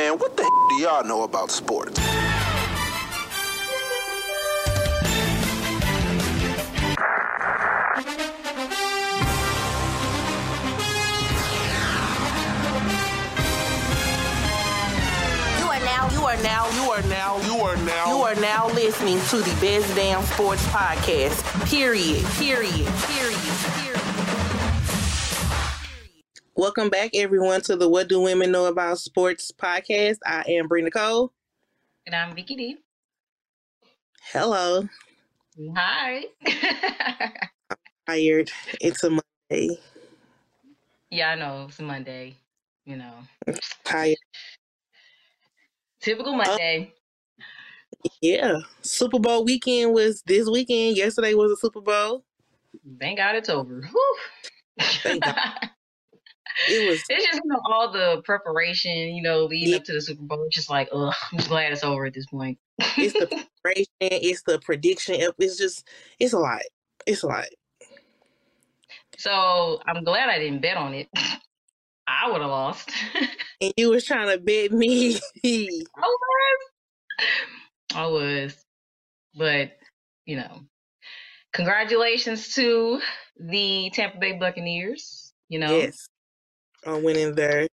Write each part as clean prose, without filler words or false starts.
man, what the do y'all know about sports? You are now listening to the best damn sports podcast. Period. Welcome back, everyone, to the What Do Women Know About Sports podcast. I am Brina Cole. And I'm Vicky D. Hello. Hi. I'm tired. It's a Monday. Yeah, I know. It's a Monday. You know. I'm tired. Typical Monday. Yeah. Super Bowl weekend was this weekend. Yesterday was a Super Bowl. Thank God it's over. Whew. Thank God. It's just, you know, all the preparation, you know, leading up to the Super Bowl. It's just like, ugh, I'm just glad it's over at this point. It's the preparation. It's the prediction. It's a lot. It's a lot. So I'm glad I didn't bet on it. I would have lost. And you was trying to bet me. I was. But, you know, congratulations to the Tampa Bay Buccaneers, you know. Yes. On winning the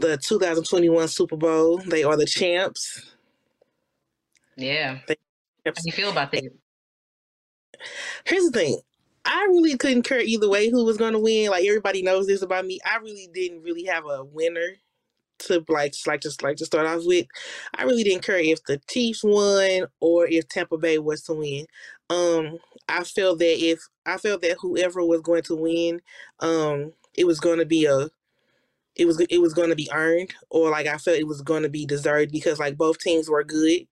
2021 Super Bowl. They are the champs. Yeah. How do you feel about that? Here's the thing. I really couldn't care either way who was going to win. Like, everybody knows this about me. I really didn't really have a winner to just start off with. I really didn't care if the Chiefs won or if Tampa Bay was to win. I felt that whoever was going to win, it was going to be earned, or like I felt it was going to be deserved, because like both teams were good.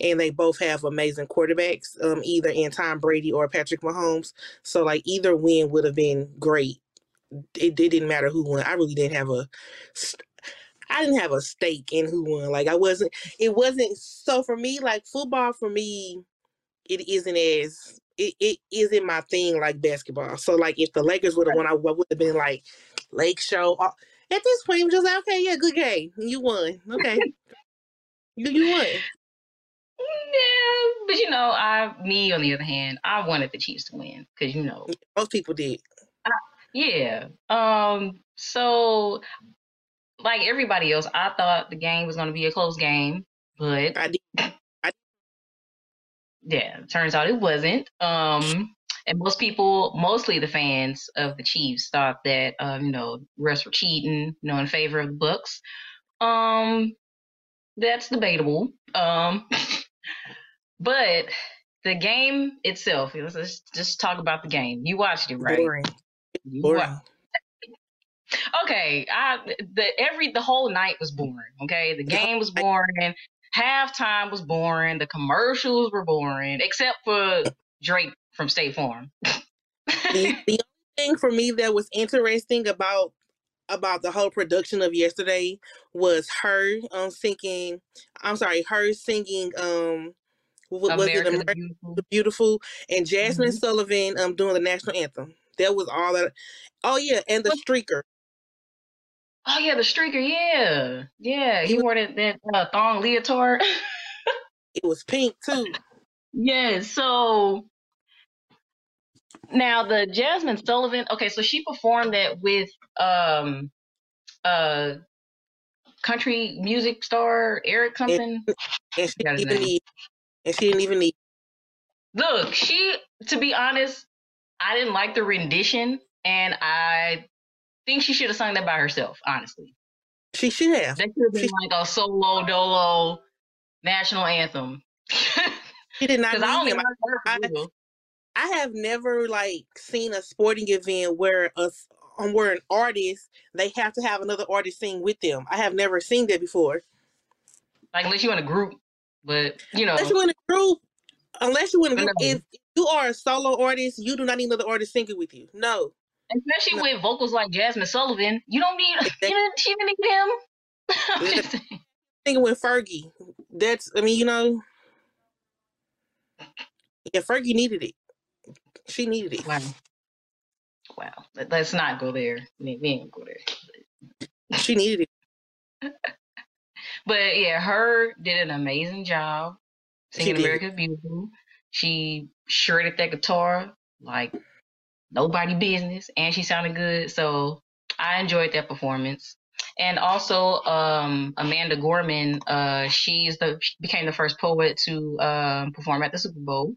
And they both have amazing quarterbacks, either in Tom Brady or Patrick Mahomes. So, like, either win would have been great. It didn't matter who won. I really didn't have a stake in who won. Like, so for me, like, football for me, it isn't my thing like basketball. So, like, if the Lakers would have won, I would have been like, Lake Show. At this point, I'm just like, okay, yeah, good game. You won. Okay. you won. Yeah, but you know, me on the other hand, I wanted the Chiefs to win, because, you know, most people did. So, like everybody else, I thought the game was going to be a close game, but yeah, turns out it wasn't. And most people, mostly the fans of the Chiefs, thought that you know, refs were cheating, you know, in favor of the Bucks. That's debatable. But the game itself, let's just talk about the game. You watched it, right? Boring. Okay, the whole night was boring. Okay, the game was boring. Halftime was boring. The commercials were boring, except for Drake from State Farm. The only thing for me that was interesting about the whole production of yesterday was her singing America the Beautiful, and Jasmine Sullivan doing the national anthem. That was all that. Oh yeah, and the streaker. Oh yeah, the streaker. Yeah. He wore that thong leotard. It was pink too. Yeah. So now the Jasmine Sullivan. Okay, so she performed that with country music star Eric something. And she didn't even need. Look, to be honest, I didn't like the rendition, and I think she should have sung that by herself, honestly. She should have. That could have been like a solo dolo national anthem. She did not. I have never like seen a sporting event where an artist, they have to have another artist sing with them. I have never seen that before. Like, unless you're in a group, but you know. If you are a solo artist, you do not need another artist singing with you. No. Especially with vocals like Jasmine Sullivan, you don't need. She didn't need him. I'm just saying. Singing with Fergie. Yeah, Fergie needed it. She needed it. Wow. Let's not go there. We ain't gonna go there. She needed it. But yeah, her did an amazing job singing America's Beautiful. She shredded that guitar like nobody business, and she sounded good. So I enjoyed that performance. And also, Amanda Gorman, she became the first poet to perform at the Super Bowl.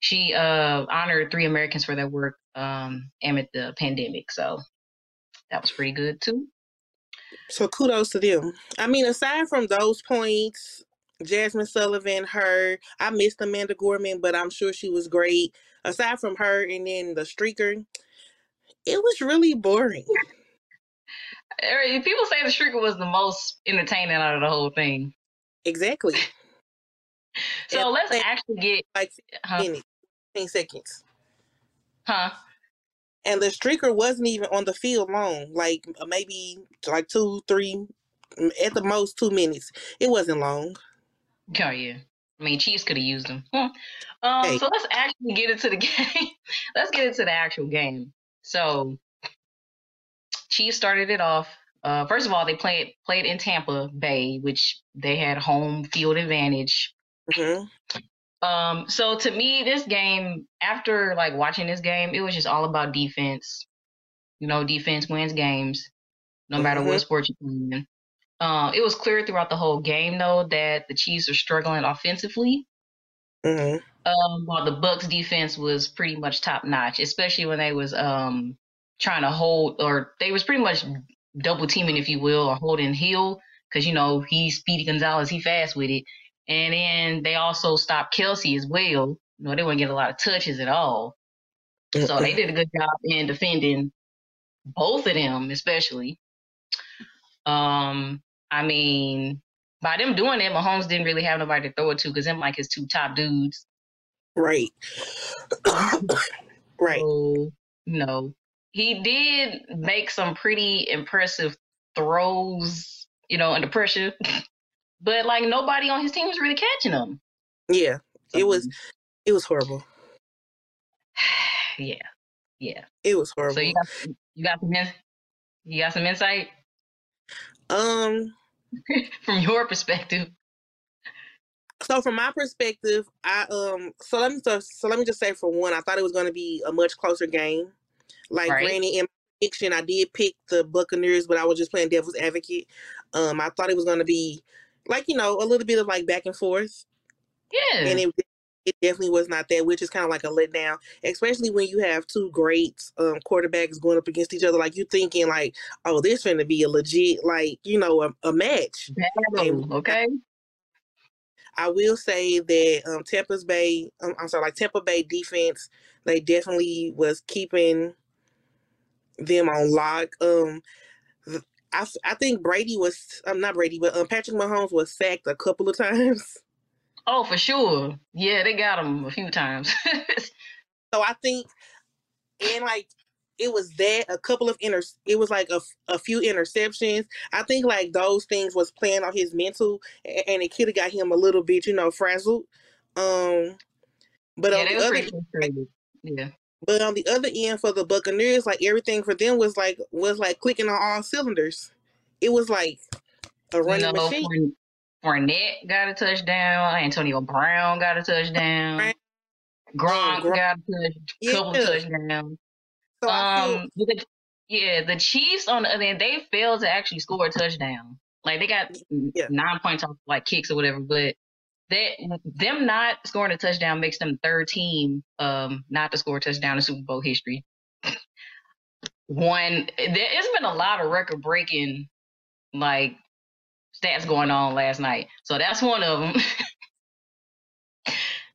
She honored 3 Americans for their work amid the pandemic. So that was pretty good, too. So kudos to them. I mean, aside from those points, Jasmine Sullivan, her, I missed Amanda Gorman, but I'm sure she was great. Aside from her and then the streaker, it was really boring. People say the streaker was the most entertaining out of the whole thing. Exactly. So and let's actually get like 15 seconds. Huh? And the streaker wasn't even on the field long. Like maybe like 2-3, at the most 2 minutes. It wasn't long. Oh yeah. I mean, Chiefs could have used them. So let's actually get into the game. Let's get into the actual game. So Chiefs started it off. First of all, they played in Tampa Bay, which they had home field advantage. Mm-hmm. So to me, this game, after like watching this game, it was just all about defense. You know, defense wins games, no mm-hmm. matter what sport you're playing. It was clear throughout the whole game, though, that the Chiefs are struggling offensively. Mm-hmm. While the Bucks defense was pretty much top notch, especially when they was trying to hold, or they was pretty much double teaming, if you will, or holding Hill, because, you know, he's Speedy Gonzalez, he fast with it. And then they also stopped Kelsey as well. You know, they wouldn't get a lot of touches at all. Mm-hmm. So they did a good job in defending both of them, especially. I mean, by them doing that, Mahomes didn't really have nobody to throw it to because them like his 2 top dudes. Right. Right. So, no. He did make some pretty impressive throws, you know, under pressure. But like nobody on his team was really catching them. Yeah. It was horrible. Yeah. Yeah. It was horrible. So you got some insight? From your perspective. So from my perspective, let me just say for one, I thought it was going to be a much closer game. Like right. Granted, in my prediction, I did pick the Buccaneers, but I was just playing devil's advocate. I thought it was going to be like, you know, a little bit of like back and forth. Yeah. And it definitely was not that, which is kind of like a letdown, especially when you have 2 great quarterbacks going up against each other. Like, you're thinking like, oh, this is going to be a legit, like, you know, a match. And, okay. I will say that Tampa Bay defense, they definitely was keeping them on lock. I think Brady was, not Brady, but Patrick Mahomes was sacked a couple of times. Oh, for sure. Yeah, they got him a few times. So I think, and like, it was that, it was like a few interceptions. I think like those things was playing on his mental, and it could have got him a little bit, you know, frazzled. But yeah, on the other end, like, yeah. But on the other end for the Buccaneers, like everything for them was like clicking on all cylinders. It was like a running machine. Fournette got a touchdown. Antonio Brown got a touchdown. Gronk got a couple touchdowns. So the Chiefs on the other end, they failed to actually score a touchdown. Like they got 9 points off like kicks or whatever, but them not scoring a touchdown makes them the 3rd team not to score a touchdown in Super Bowl history. It's been a lot of record breaking like stats going on last night, so that's one of them.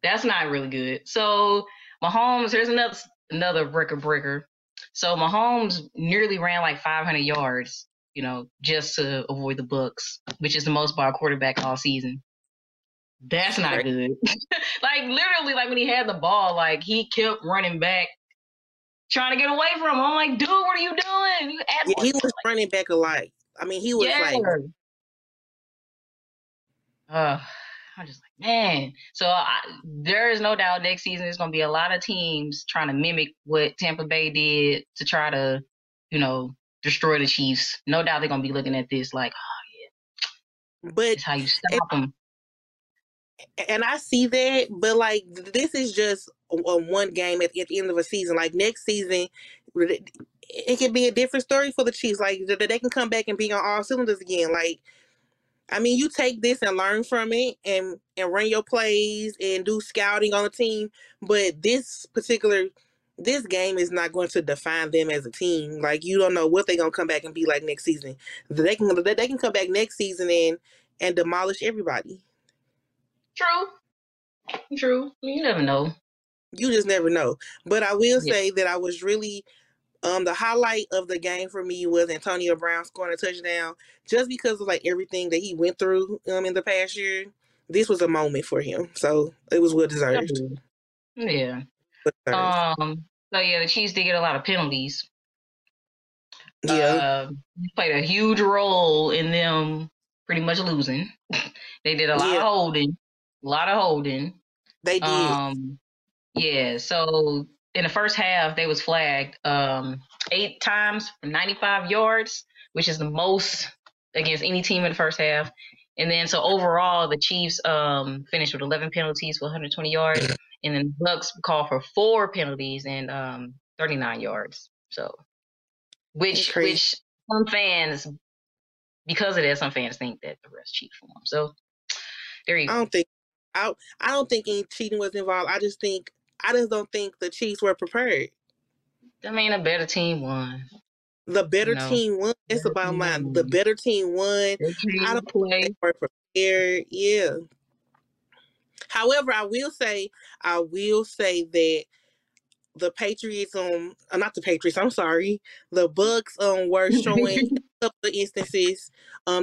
That's not really good. So Mahomes, here's another record breaker. So Mahomes nearly ran like 500 yards, you know, just to avoid the Bucks, which is the most by a quarterback all season. That's not good. Like literally, like when he had the ball, like he kept running back, trying to get away from him. I'm like, dude, what are you doing? He was like, running back a lot. I mean, he was like, I'm just like, man. So there is no doubt next season there's going to be a lot of teams trying to mimic what Tampa Bay did to try to, you know, destroy the Chiefs. No doubt they're going to be looking at this like, oh, But that's how you stop them. And I see that, but like this is just a one game at the end of a season. Like next season, it could be a different story for the Chiefs. Like they can come back and be on all cylinders again. Like, I mean, you take this and learn from it and run your plays and do scouting on the team. But this game is not going to define them as a team. Like, you don't know what they're going to come back and be like next season. They can come back next season and demolish everybody. True. You never know. You just never know. But I will say that I was really the highlight of the game for me was Antonio Brown scoring a touchdown, just because of like everything that he went through in the past year. This was a moment for him, so it was well deserved. Yeah. So yeah, the Chiefs did get a lot of penalties. Yeah. Played a huge role in them pretty much losing. They did a lot of holding. A lot of holding. They did. Yeah, so in the first half, they was flagged 8 times for 95 yards, which is the most against any team in the first half. And then so overall, the Chiefs finished with 11 penalties for 120 yards. And then Bucks called for 4 penalties and 39 yards. So, which some fans, because of that, some fans think that the refs cheat for them. So there you go. I don't think any cheating was involved. I just don't think the Chiefs were prepared. I mean, a better team won. The better team won. It's about mine. The better team won. I don't think they were prepared. Yeah. However, I will say that the Patriots not the Patriots, I'm sorry. The Bucks were showing a couple of instances.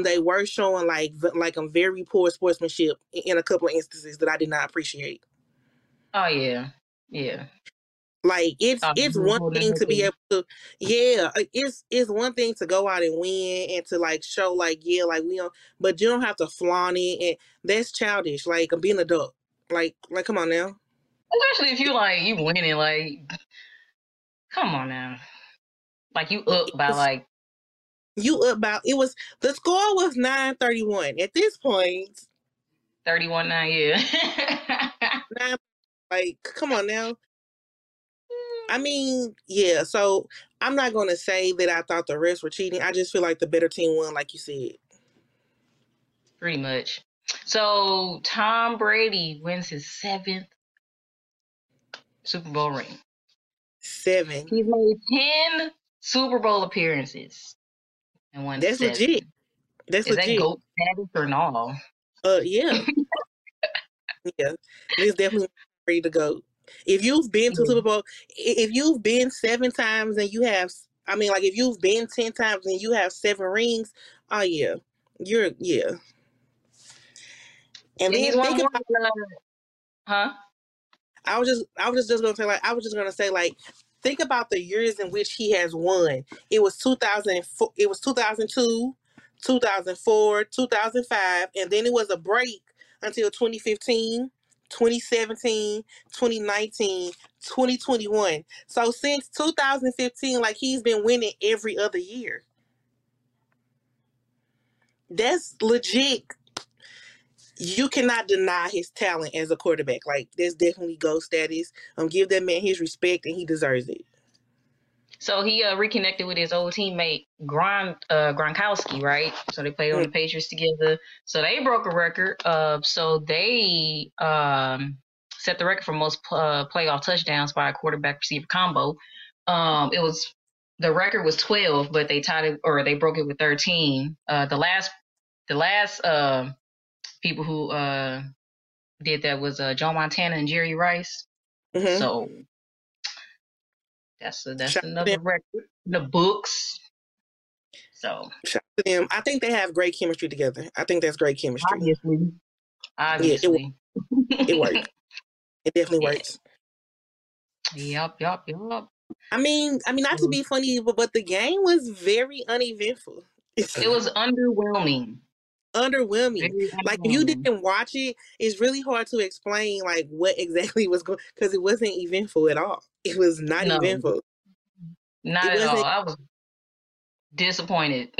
They were showing like a very poor sportsmanship in a couple of instances that I did not appreciate. Oh yeah. Like it's one thing to be able to, it's one thing to go out and win and to like show like we don't, but you don't have to flaunt it, and that's childish. Like being an adult, like come on now. Especially if you winning, like come on now, like you up by it was the score was 9-31 at this point. 31-9, yeah. 9. Like, come on now. I mean, yeah, so I'm not going to say that I thought the refs were cheating. I just feel like the better team won, like you said. Pretty much. So, Tom Brady wins his 7th Super Bowl ring. 7. He's made 10 Super Bowl appearances and won 7. Legit. That's legit. Is that GOAT status or not? Yeah. Yeah. It's definitely... to go. If you've been to Super Bowl, if you've been 7 times and you have, I mean, like if you've been 10 times and you have 7 rings, oh yeah, you're And then think about, I was just gonna say, think about the years in which he has won. It was 2004, it was 2002, 2004, 2005, and then it was a break until 2015. 2017, 2019, 2021. So since 2015, like he's been winning every other year. That's legit. You cannot deny his talent as a quarterback. Like that's definitely GOAT status. Give that man his respect, and he deserves it. So he reconnected with his old teammate Gronkowski, right? So they played on the Patriots together. So they broke a record. So they set the record for most playoff touchdowns by a quarterback-receiver combo. It was the record was 12, but they tied it or they broke it with 13. The last people who did that was Joe Montana and Jerry Rice. Mm-hmm. So. That's another record in the books. So shout to them. I think they have great chemistry together. I think that's great chemistry. Obviously. Yeah, it works. It definitely works. Yep. I mean, not to be funny, but the game was very uneventful. It was underwhelming. Like if you didn't watch it, it's really hard to explain like what exactly was going, because it wasn't eventful at all. It was not eventful. Not at all. I was disappointed.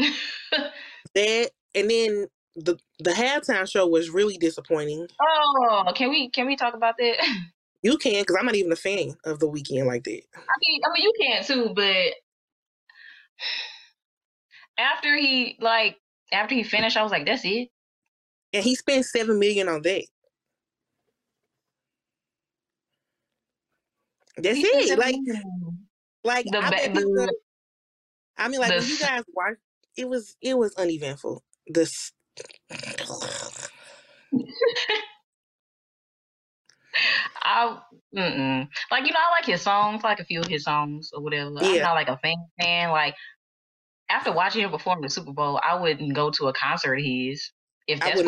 That, and then the halftime show was really disappointing. Oh, can we talk about that? You can, because I'm not even a fan of The Weeknd like that. I mean, you can too, but after he finished, I was like, that's it. And he spent $7 million on that. That's it. Like I mean, when you guys watch, it was uneventful. This. Like, you know, I like his songs, like a few of his songs or whatever. Yeah. I'm not like a fan. Like, after watching him perform the Super Bowl, I wouldn't go to a concert of his if that's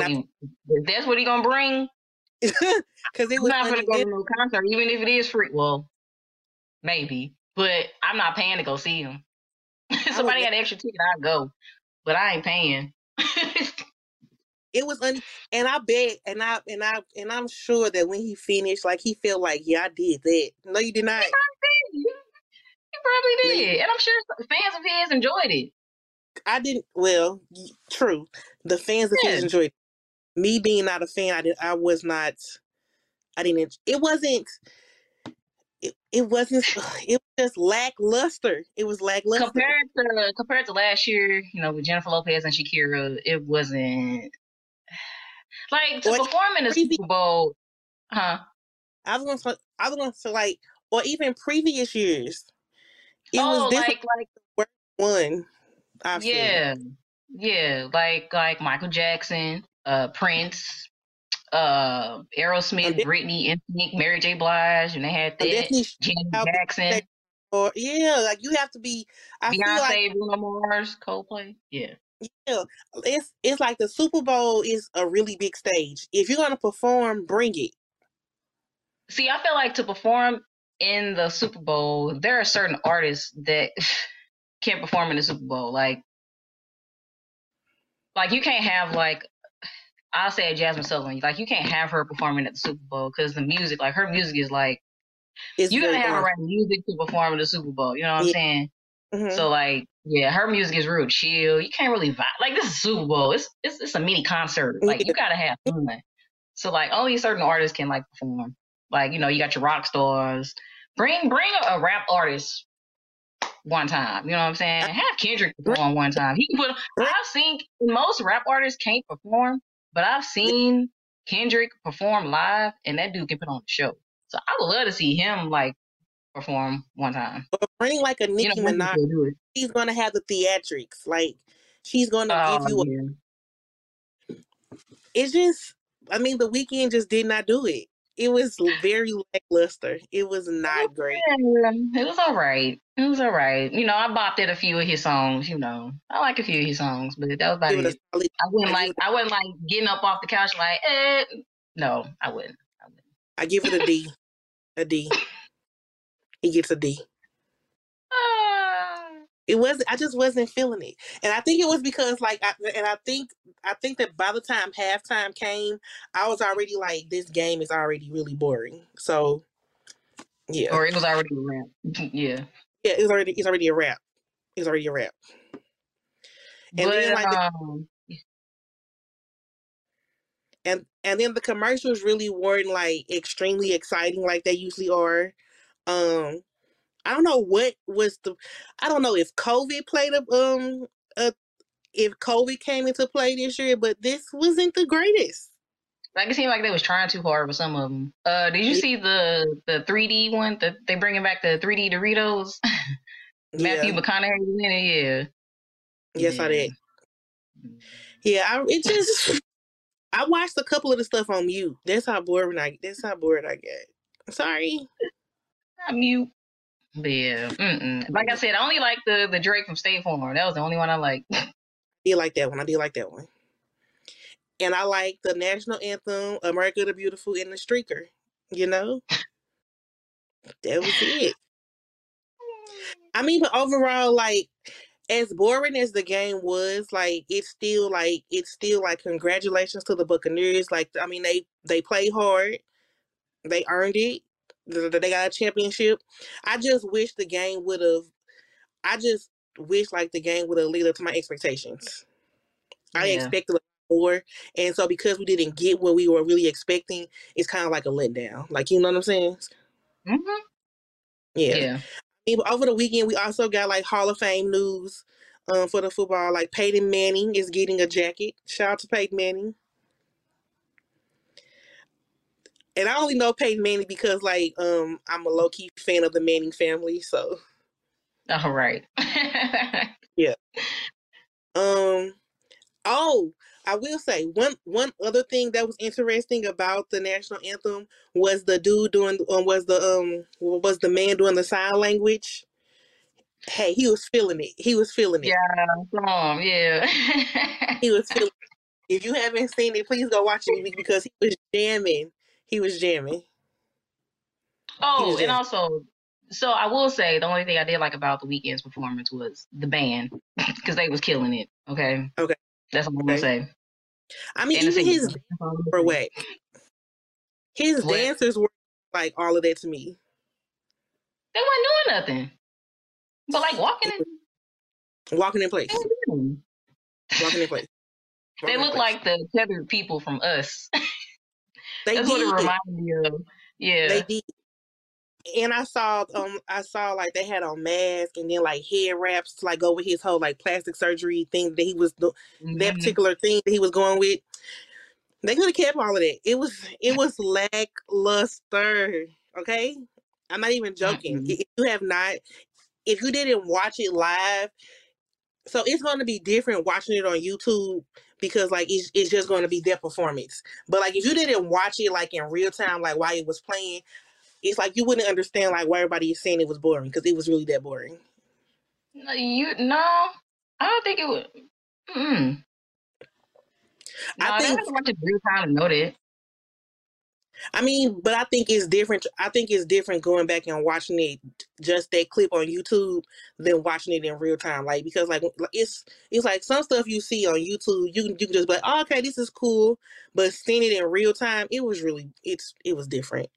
what he gonna bring. Because it was not gonna go to no concert, even if it is free. Well, maybe, but I'm not paying to go see him. Somebody had an extra ticket, I'd go, but I ain't paying. It was and I bet and I'm sure that when he finished, like, he felt like, yeah, I did that. No, you did not. He probably did. And I'm sure fans of his enjoyed it. I didn't. Well, true. The fans of his enjoyed it. Me being not a fan, I didn't. It wasn't. It was just lackluster. It was lackluster compared to last year. You know, with Jennifer Lopez and Shakira, it wasn't. Like, perform in the Super Bowl, huh? I was going to like, or even previous years. It was like the worst one. I've seen. Like Michael Jackson, Prince, Aerosmith, Britney, NSYNC, Mary J. Blige, and they had that. Janet Jackson. Like, you have to be. Beyonce, Bruno Mars, Coldplay. Yeah. Yeah, it's like the Super Bowl is a really big stage. If you're gonna perform, bring it. See, I feel like to perform in the Super Bowl, there are certain artists that can't perform in the Super Bowl. Like you can't have, like, I'll say Jasmine Sullivan. Like, you can't have her performing at the Super Bowl because the music, like, her music is like, it's, you gotta have the right music to perform in the Super Bowl. You know what I'm saying? Mm-hmm. So, like, yeah, her music is real chill. You can't really vibe. Like, this is Super Bowl. It's a mini concert. Like, you gotta have fun. So, like, only certain artists can, like, perform. Like, you know, you got your rock stars. Bring a rap artist one time. You know what I'm saying? Have Kendrick perform one time. He can put. I've seen most rap artists can't perform, but I've seen Kendrick perform live, and that dude can put on a show. So I would love to see him, like, perform one time. But bring, like, a Nicki Minaj. She's gonna have the theatrics. Like, she's gonna give you a. Yeah. It's just, I mean, The Weeknd just did not do it. It was very lackluster. It was not great. It was all right. You know, I bopped at a few of his songs. You know, I like a few of his songs, but that was about it. I wouldn't like getting up off the couch like, eh. No, I wouldn't. I give it a D. A D. He gets a D. I just wasn't feeling it, and I think it was because, like, I think that by the time halftime came, I was already like, this game is already really boring. So, yeah. Or it was already a wrap. Yeah. It's already a wrap. And but, then, like, and then the commercials really weren't, like, extremely exciting like they usually are. I don't know what was the. I don't know if COVID played if COVID came into play this year, but this wasn't the greatest. Like, it seemed like they was trying too hard with some of them. Did you see the 3D one? That they bringing back the 3D Doritos. Matthew McConaughey was in it. Yeah. Yes, I did. Yeah, I watched a couple of the stuff on mute. That's how bored I got. Sorry. I mute. Yeah, like I said, I only like the Drake from State Farm. That was the only one I liked. I did like that one. And I like the national anthem, America the Beautiful, and the Streaker. You know, that was it. I mean, but overall, like, as boring as the game was, like, it's still like congratulations to the Buccaneers. Like, I mean, they played hard, they earned it. They got a championship. I just wish the game would have lived up to my expectations. I expected for. And so because we didn't get what we were really expecting, it's kind of like a letdown. Like, you know what I'm saying? Mm-hmm. Yeah. Over the weekend, we also got, like, Hall of Fame news for the football. Like, Peyton Manning is getting a jacket. Shout out to Peyton Manning. And I only know Peyton Manning because, like, I'm a low-key fan of the Manning family, so. All right. Yeah. Oh, I will say one other thing that was interesting about the national anthem was the dude doing was the man doing the sign language. Hey, he was feeling it. Yeah, yeah. He was feeling it. If you haven't seen it, please go watch it because he was jamming. Oh, and also, so I will say the only thing I did like about the weekend's performance was the band because they was killing it. Okay. Okay. That's what I'm going to say. I mean, even his way. His dancers were like all of that to me. They weren't doing nothing. But like walking in place. They look like the tethered people from Us. That's what it reminded me of. Yeah. They did. And I saw like they had on masks and then like head wraps to, like over his whole like plastic surgery thing that he was that particular thing that he was going with. They could have kept all of that. It was lackluster. Okay, I'm not even joking. Mm-hmm. If you didn't watch it live, so it's going to be different watching it on YouTube because like it's just going to be their performance. But like if you didn't watch it like in real time, like while it was playing. It's like you wouldn't understand like why everybody is saying it was boring because it was really that boring. No, I don't think it would. Mm-mm. I think that's a good time to know that. I mean, but I think it's different. I think it's different going back and watching it just that clip on YouTube than watching it in real time. Like because like it's like some stuff you see on YouTube, you can just be like, oh, okay, this is cool. But seeing it in real time, it was different.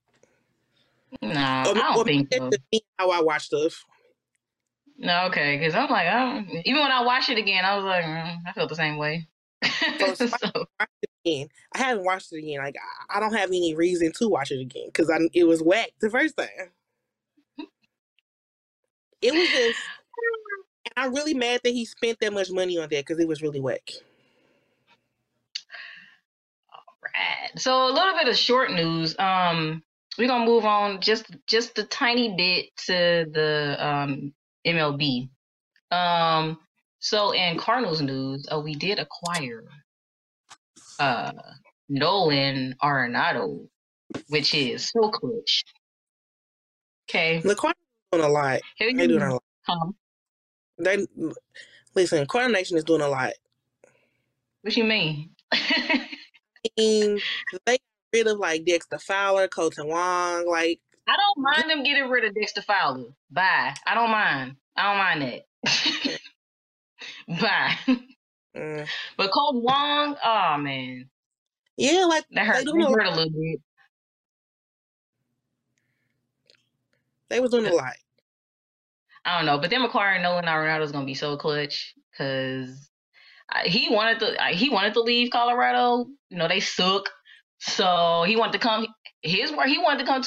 Nah, I don't think so. How I watch stuff. No, okay, because I'm like, even when I watched it again, I was like, I felt the same way. I haven't watched it again. Like, I don't have any reason to watch it again because it was whack the first time. It was just, and I'm really mad that he spent that much money on that because it was really whack. All right. So a little bit of short news. We're going to move on just a tiny bit to the MLB. So in Cardinals news, we did acquire Nolan Arenado, which is so clutch. Okay. The Cardinals are doing a lot. They're doing a lot. Listen, Cardinal Nation is doing a lot. What you mean? I mean, they rid of like Dexter Fowler, Kolten Wong, like I don't mind them getting rid of Dexter Fowler. Bye. I don't mind that. Bye. But Kolten Wong, oh man. Yeah, like that hurt. Hurt a little bit. They was doing a lot. I don't know, but them acquiring Nolan Arenado is gonna be so clutch because he wanted to leave Colorado. You know they suck. So he wanted to come to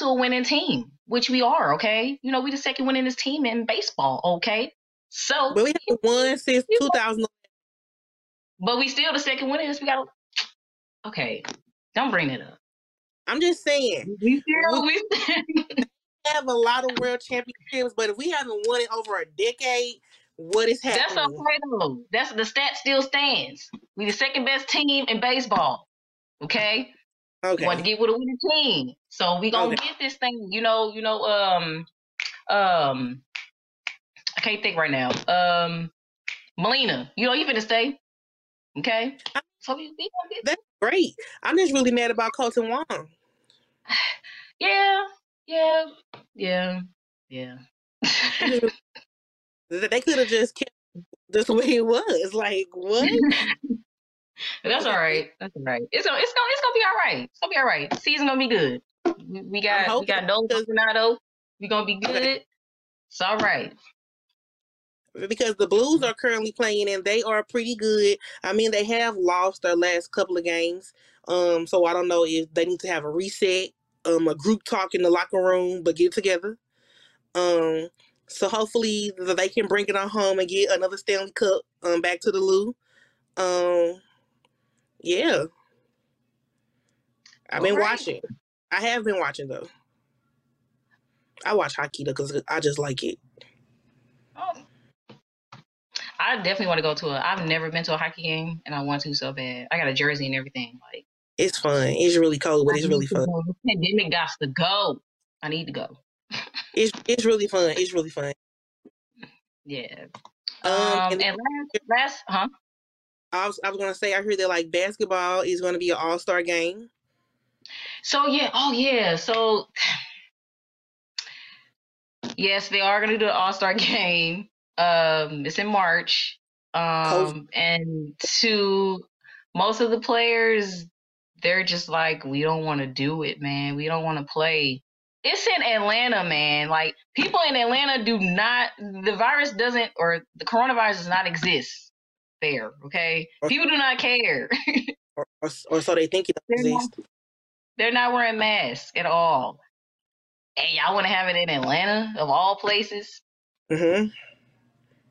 a winning team, which we are, okay? You know, we the second winningest team in baseball, okay? So but we haven't won since 2000. But we still the second winningest. Okay, don't bring it up. I'm just saying. We have a lot of world championships, but if we haven't won it over a decade, what is happening? That's okay though. That's the stat still stands. We the second best team in baseball, okay? Okay. We want to get with a winning team, so we gonna get this thing. You know. I can't think right now. Melina, you know you finna stay. Okay. So we gonna get. That's great. I'm just really mad about Kolten Wong. Yeah. They could have just kept this the way it was. Like what? That's all right. It's gonna be all right. It's gonna be all right. Season gonna be good. We got Nolan Arenado. We gonna be good. It's all right. because the Blues are currently playing and they are pretty good. I mean, they have lost their last couple of games. So I don't know if they need to have a reset, a group talk in the locker room, but get together. So hopefully they can bring it on home and get another Stanley Cup back to the Lou. Yeah. I've been watching. I have been watching, though. I watch hockey, though, because I just like it. Oh. I definitely want to go to I've never been to a hockey game, and I want to so bad. I got a jersey and everything. Like, it's fun. It's really cold, but it's really fun. Pandemic got to go. I need to go. It's really fun. It's really fun. Yeah. And last, I was gonna say, I heard that like basketball is gonna be an all-star game. So yeah, so yes, they are gonna do an all-star game. It's in March. And to most of the players, they're just like, we don't want to do it, man. We don't want to play. It's in Atlanta, man. Like, people in Atlanta the coronavirus does not exist there, okay? People do not care. or so they think it exists. They're not wearing masks at all. And y'all want to have it in Atlanta, of all places? Mm-hmm.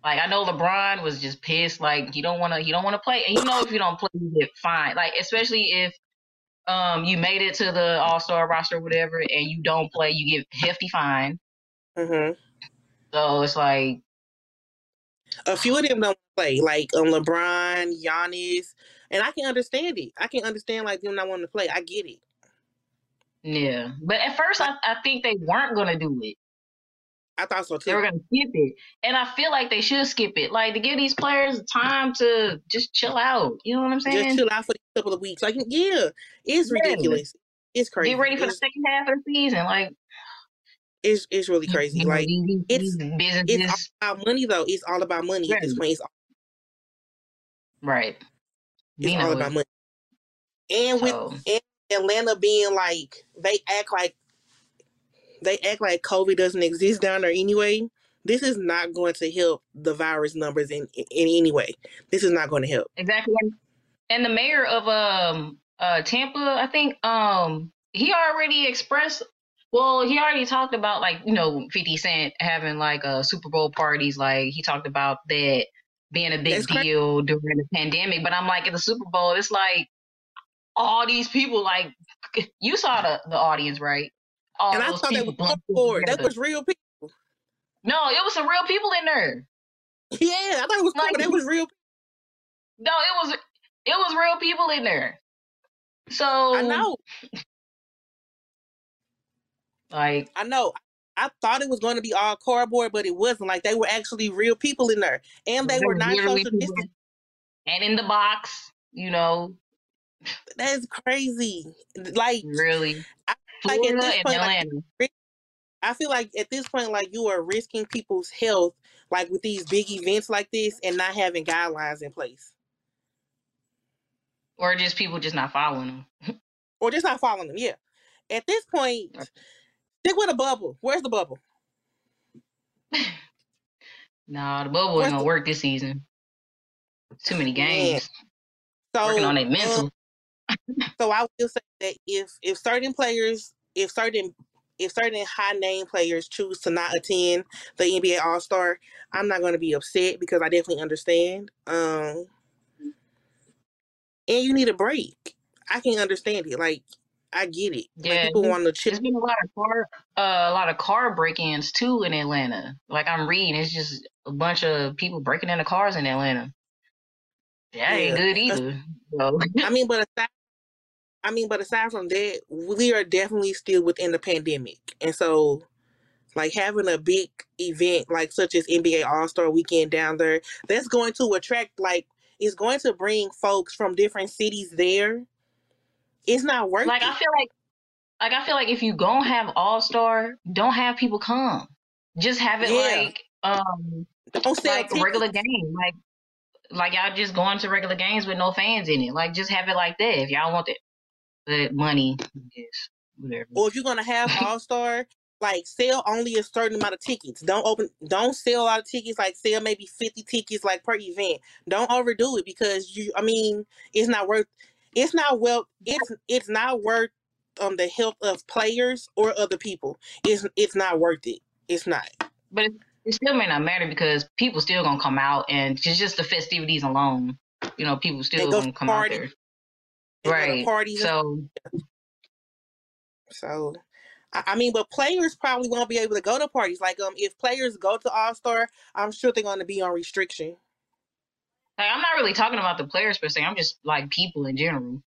Like, I know LeBron was just pissed. Like, he don't want to play. And you know, if you don't play, you get fined. Like, especially if you made it to the all-star roster or whatever, and you don't play, you get hefty fine. Mm-hmm. So it's like a few of them don't play, like LeBron, Giannis, and I can understand it. I can understand like them not wanting to play. I get it. Yeah, but at first I think they weren't gonna do it. I thought so too. They were gonna skip it, and I feel like they should skip it, like to give these players time to just chill out. You know what I'm saying? Just chill out for a couple of weeks. Like, yeah, it's ridiculous. It's crazy. Get ready for the second half of the season. Like, it's really crazy. Like, it's all about money, though. It's all about money at this point. Right. It's all about money. And with Atlanta being like, they act like COVID doesn't exist down there anyway. This is not going to help the virus numbers in any way. This is not going to help. Exactly. And the mayor of Tampa, I think, he already expressed. Well, he already talked about, like, you know, 50 Cent having like Super Bowl parties. Like, he talked about that being a big deal during the pandemic. But I'm like, at the Super Bowl, it's like all these people. Like, you saw the audience, right? All and I thought they were come forward. That was real people. No, it was some real people in there. Yeah, I thought it was like, cool, but it was real. No, it was real people in there. So I know. Like, I know. I thought it was going to be all cardboard, but it wasn't. Like, they were actually real people in there, and they were not social distancing. And in the box, you know. That's crazy. Like, really. I feel like at this point, like, you are risking people's health, like, with these big events like this and not having guidelines in place. Or just people just not following them. Or just not following them, yeah. At this point, stick with a bubble. Where's the bubble? Nah, the bubble ain't going to work this season. Too many games. So, working on their mental. So I will say that if certain high name players choose to not attend the NBA All-Star, I'm not going to be upset because I definitely understand. And you need a break. I can understand it. Like, I get it. Yeah, like, people want to chill. There's been a lot of car break-ins too in Atlanta. Like, I'm reading, it's just a bunch of people breaking into cars in Atlanta. That ain't good either. So. I mean, but aside from that, we are definitely still within the pandemic. And so, like, having a big event, like, such as NBA All-Star Weekend down there, that's going to attract, like, it's going to bring folks from different cities there. It's not worth it. Like, I feel like if you gonna have All-Star, don't have people come. Just have it like, like regular game. Like y'all just going to regular games with no fans in it. Like, just have it like that if y'all want it. The money, yes, whatever. Or if you're gonna have All Star, like sell only a certain amount of tickets. Don't sell a lot of tickets. Like sell maybe 50 tickets like per event. Don't overdo it because it's not worth the health of players or other people. It's not worth it. It's not. But it still may not matter because people still gonna come out, and just the festivities alone, people still gonna come out there. Right. So I mean, but players probably won't be able to go to parties. Like, if players go to All-Star, I'm sure they're going to be on restriction. Like, I'm not really talking about the players per se. I'm just, like, people in general.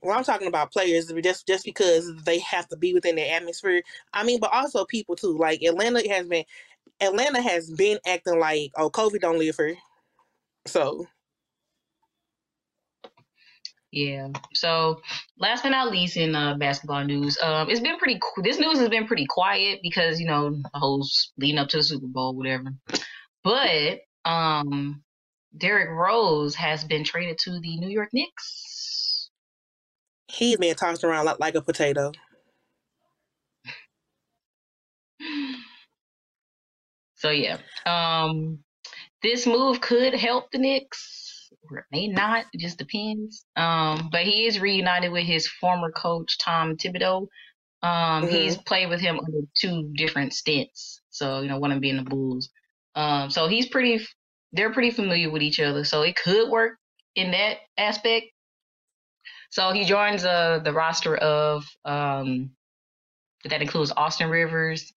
Well, I'm talking about players just because they have to be within the atmosphere. I mean, but also people, too. Like, Atlanta has been acting like, oh, COVID don't live here. So... yeah. So last but not least in basketball news, it's been pretty cool. This news has been pretty quiet because, the whole leading up to the Super Bowl, whatever. But Derrick Rose has been traded to the New York Knicks. He's been tossed around like a potato. So, yeah. This move could help the Knicks. Or may not, it just depends. But he is reunited with his former coach, Tom Thibodeau. He's played with him under two different stints. So, one of them being the Bulls. So they're pretty familiar with each other. So it could work in that aspect. So he joins the roster of, that includes Austin Rivers,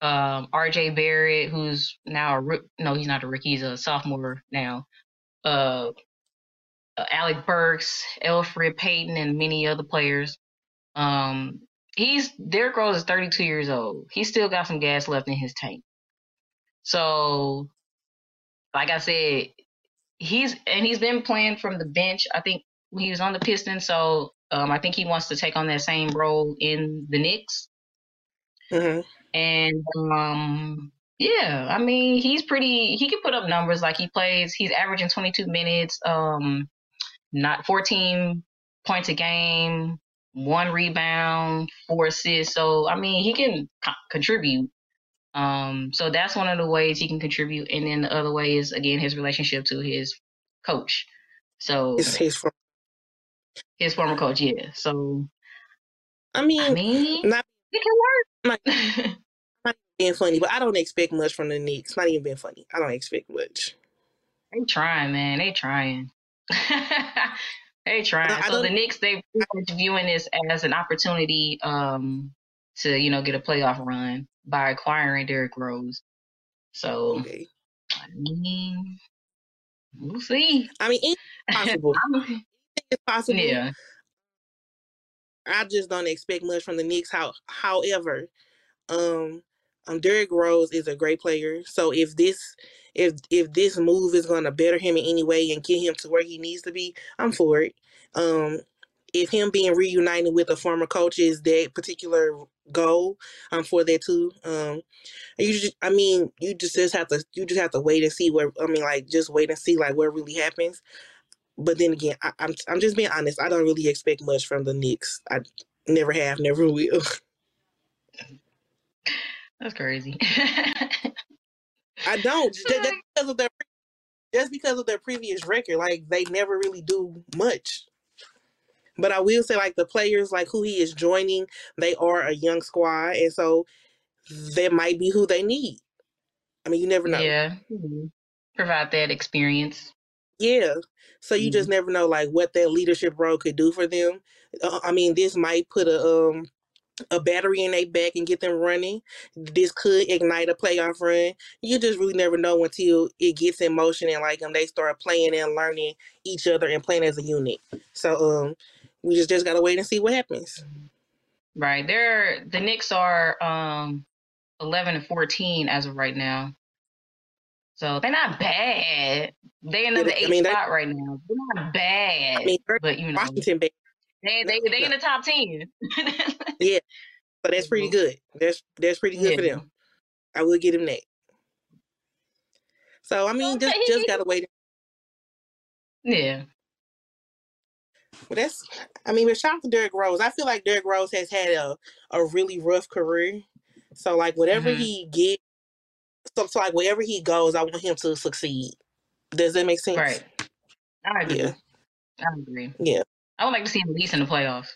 R.J. Barrett, who's now he's not a rookie, he's a sophomore now. Alec Burks, Elfrid Payton, and many other players. Derrick Rose is 32 years old. He's still got some gas left in his tank. So, like I said, he's been playing from the bench. I think when he was on the Pistons, so I think he wants to take on that same role in the Knicks. Mm-hmm. And yeah, I mean, he can put up numbers. Like he's averaging 22 minutes, not 14 points a game, 1 rebound, 4 assists. So, I mean, he can contribute. So that's one of the ways he can contribute. And then the other way is, again, his relationship to his coach. So it's his former coach, yeah. So, I mean it can work. Being funny, but I don't expect much from the Knicks. Not even being funny. I don't expect much. They trying, man. They trying. They trying. So the Knicks, they're viewing this as an opportunity to, get a playoff run by acquiring Derrick Rose. So, okay. I mean, we'll see. I mean, it's possible. It's possible. Yeah. I just don't expect much from the Knicks. However, Derrick Rose is a great player, so if this move is going to better him in any way and get him to where he needs to be, I'm for it. If him being reunited with a former coach is that particular goal, I'm for that too. You just have to wait and see what really happens. But then again, I'm just being honest. I don't really expect much from the Knicks. I never have, never will. That's crazy. I don't. Just because of their previous record, like they never really do much. But I will say, like the players, like who he is joining, they are a young squad, and so that might be who they need. I mean, you never know. Yeah, provide that experience. Yeah, so you just never know, like what that leadership role could do for them. I mean, this might put a battery in their back and get them running. This could ignite a playoff run. You just really never know until it gets in motion and they start playing and learning each other and playing as a unit. So we just gotta wait and see what happens. Right. The Knicks are 11-14 as of right now. So they're not bad. They in the 8th spot right now. They're not bad. I mean, but Washington bad. They in the top 10. Yeah, but that's pretty good. That's pretty good for them. I will give them that. So I mean, just gotta wait. Yeah. Well, but shout out to Derrick Rose. I feel like Derrick Rose has had a really rough career. So like whatever he gets, so like wherever he goes, I want him to succeed. Does that make sense? Right. I agree. Yeah. I agree. Yeah. I would like to see him at least in the playoffs.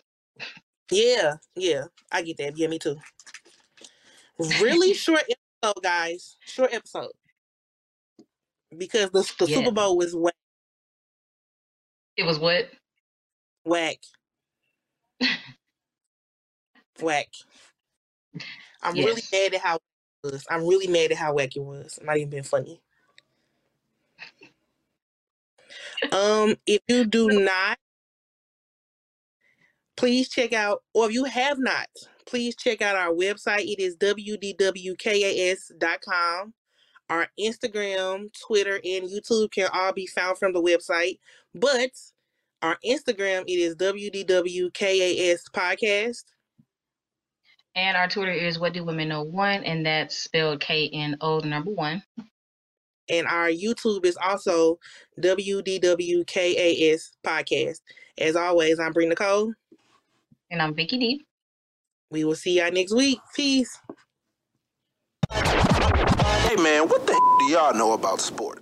Yeah. Yeah. I get that. Yeah, me too. Really short episode, guys. Short episode. Because the Super Bowl was whack. It was what? Whack. Whack. I'm really mad at how it was. I'm really mad at how whack it was. I'm not even being funny. If you do not, please check out, or if you have not, please check out our website. It is wdwkas.com. Our Instagram, Twitter, and YouTube can all be found from the website. But our Instagram, it is WDWKAS Podcast. And our Twitter is What Do Women Know 1, and that's spelled KNO1. And our YouTube is also WDWKAS Podcast. As always, I'm Bree Nicole. And I'm Vicky D. We will see y'all next week. Peace. Hey, man, what the do y'all know about sports?